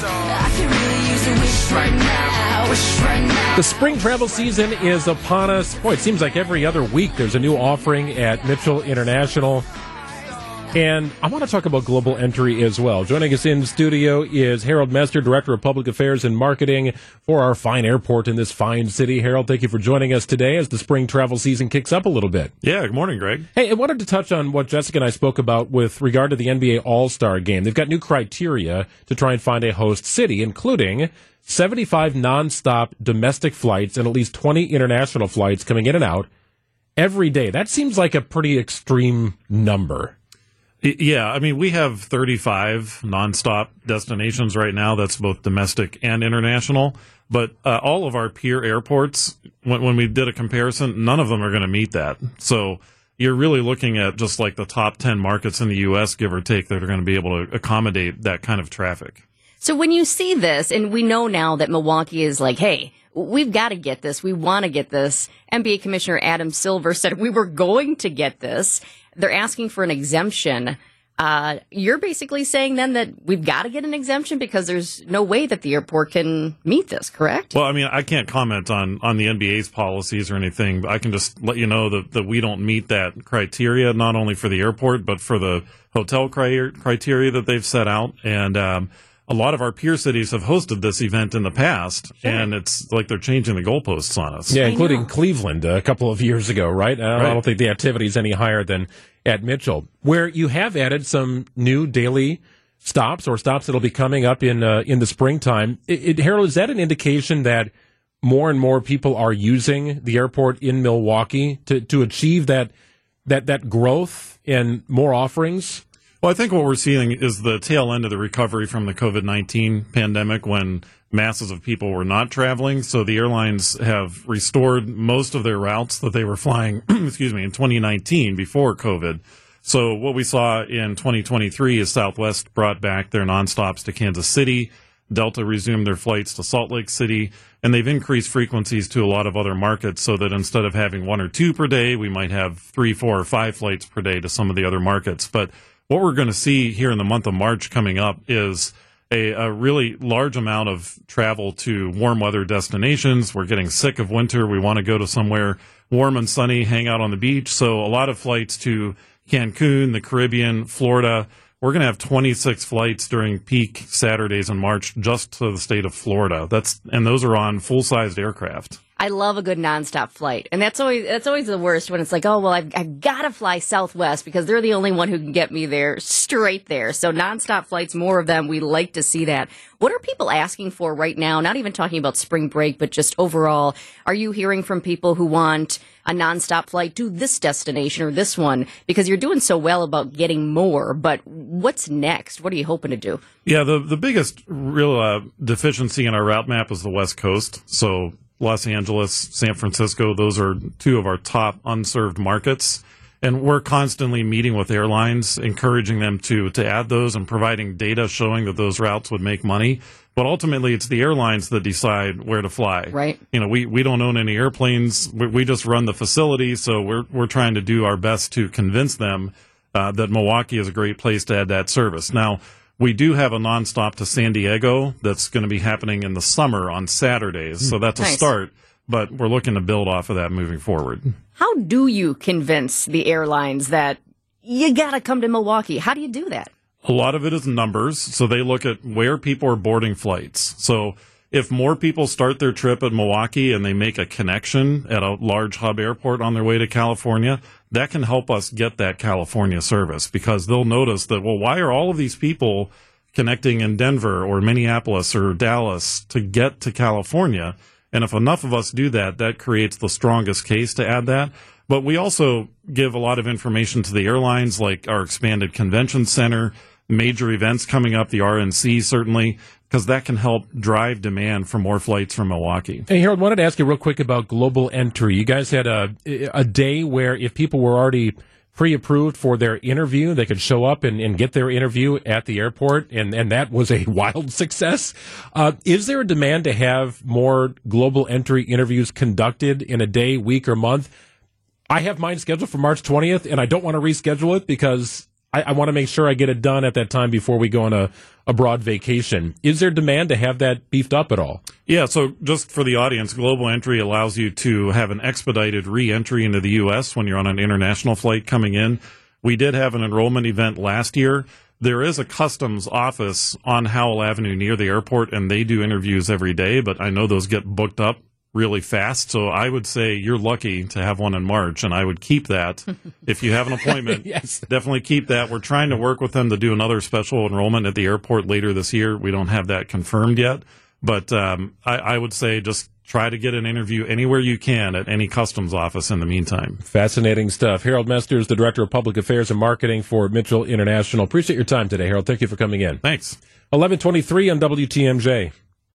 The spring travel season is upon us. Boy, it seems like every other week there's a new offering at Mitchell International. And I want to talk about Global Entry as well. Joining us in studio is Harold Mester, Director of Public Affairs and Marketing for our fine airport in this fine city. Harold, thank you for joining us today as the spring travel season kicks up a little bit. Yeah, good morning, Greg. Hey, I wanted to touch on what Jessica and I spoke about with regard to the NBA All-Star Game. They've got new criteria to try and find a host city, including 75 nonstop domestic flights and at least 20 international flights coming in and out every day. That seems like a pretty extreme number. Yeah, I mean, we have 35 nonstop destinations right now. That's both domestic and international. But all of our peer airports, when we did a comparison, none of them are going to meet that. So you're really looking at just like the top 10 markets in the U.S., give or take, that are going to be able to accommodate that kind of traffic. So when you see this, and we know now that Milwaukee is like, hey, we've got to get this. We want to get this. NBA Commissioner Adam Silver said we were going to get this. They're asking for an exemption. You're basically saying then that we've got to get an exemption because there's no way that the airport can meet this, correct? Well, I mean, I can't comment on the NBA's policies or anything. But I can just let you know that we don't meet that criteria, not only for the airport, but for the hotel criteria that they've set out. And a lot of our peer cities have hosted this event in the past, sure, and it's like they're changing the goalposts on us. Yeah, including Cleveland a couple of years ago, right? I don't think the activity is any higher than at Mitchell, where you have added some new daily stops or stops that will be coming up in the springtime. Harold, is that an indication that more and more people are using the airport in Milwaukee to achieve that growth and more offerings? Well, I think what we're seeing is the tail end of the recovery from the COVID-19 pandemic when masses of people were not traveling. So the airlines have restored most of their routes that they were flying, in 2019 before COVID. So what we saw in 2023 is Southwest brought back their nonstops to Kansas City. Delta resumed their flights to Salt Lake City, and they've increased frequencies to a lot of other markets so that instead of having one or two per day, we might have three, four, or five flights per day to some of the other markets. But what we're going to see here in the month of March coming up is a really large amount of travel to warm weather destinations. We're getting sick of winter. We want to go to somewhere warm and sunny, hang out on the beach. So a lot of flights to Cancun, the Caribbean, Florida. We're going to have 26 flights during peak Saturdays in March just to the state of Florida. And those are on full-sized aircraft. I love a good nonstop flight, and that's always the worst when it's like, oh well, I've got to fly Southwest because they're the only one who can get me there straight there. So nonstop flights, more of them, we like to see that. What are people asking for right now? Not even talking about spring break, but just overall, are you hearing from people who want a nonstop flight to this destination or this one? Because you're doing so well about getting more, but what's next? What are you hoping to do? Yeah, the biggest real deficiency in our route map is the West Coast. So Los Angeles, San Francisco, those are two of our top unserved markets. And we're constantly meeting with airlines, encouraging them to add those and providing data showing that those routes would make money. But ultimately, it's the airlines that decide where to fly. Right. You know, we don't own any airplanes. We just run the facility. So we're trying to do our best to convince them that Milwaukee is a great place to add that service. Now, we do have a nonstop to San Diego that's going to be happening in the summer on Saturdays. So that's a start, but we're looking to build off of that moving forward. How do you convince the airlines that you got to come to Milwaukee? How do you do that? A lot of it is numbers. So they look at where people are boarding flights. So if more people start their trip at Milwaukee and they make a connection at a large hub airport on their way to California, that can help us get that California service because they'll notice that, well, why are all of these people connecting in Denver or Minneapolis or Dallas to get to California? And if enough of us do that, that creates the strongest case to add that. But we also give a lot of information to the airlines, like our expanded convention center, major events coming up, the RNC certainly, because that can help drive demand for more flights from Milwaukee. Hey, Harold, I wanted to ask you real quick about Global Entry. You guys had a day where if people were already pre-approved for their interview, they could show up and get their interview at the airport, and that was a wild success. Is there a demand to have more Global Entry interviews conducted in a day, week, or month? I have mine scheduled for March 20th, and I don't want to reschedule it because I want to make sure I get it done at that time before we go on a broad vacation. Is there demand to have that beefed up at all? Yeah, so just for the audience, Global Entry allows you to have an expedited re-entry into the U.S. when you're on an international flight coming in. We did have an enrollment event last year. There is a customs office on Howell Avenue near the airport, and they do interviews every day, but I know those get booked up really fast. So I would say you're lucky to have one in March, and I would keep that. If you have an appointment, yes, definitely keep that. We're trying to work with them to do another special enrollment at the airport later this year. We don't have that confirmed yet, but I would say just try to get an interview anywhere you can at any customs office in the meantime. Fascinating stuff. Harold Mester is the Director of Public Affairs and Marketing for Mitchell International. Appreciate your time today, Harold. Thank you for coming in. Thanks. 11:23 on WTMJ.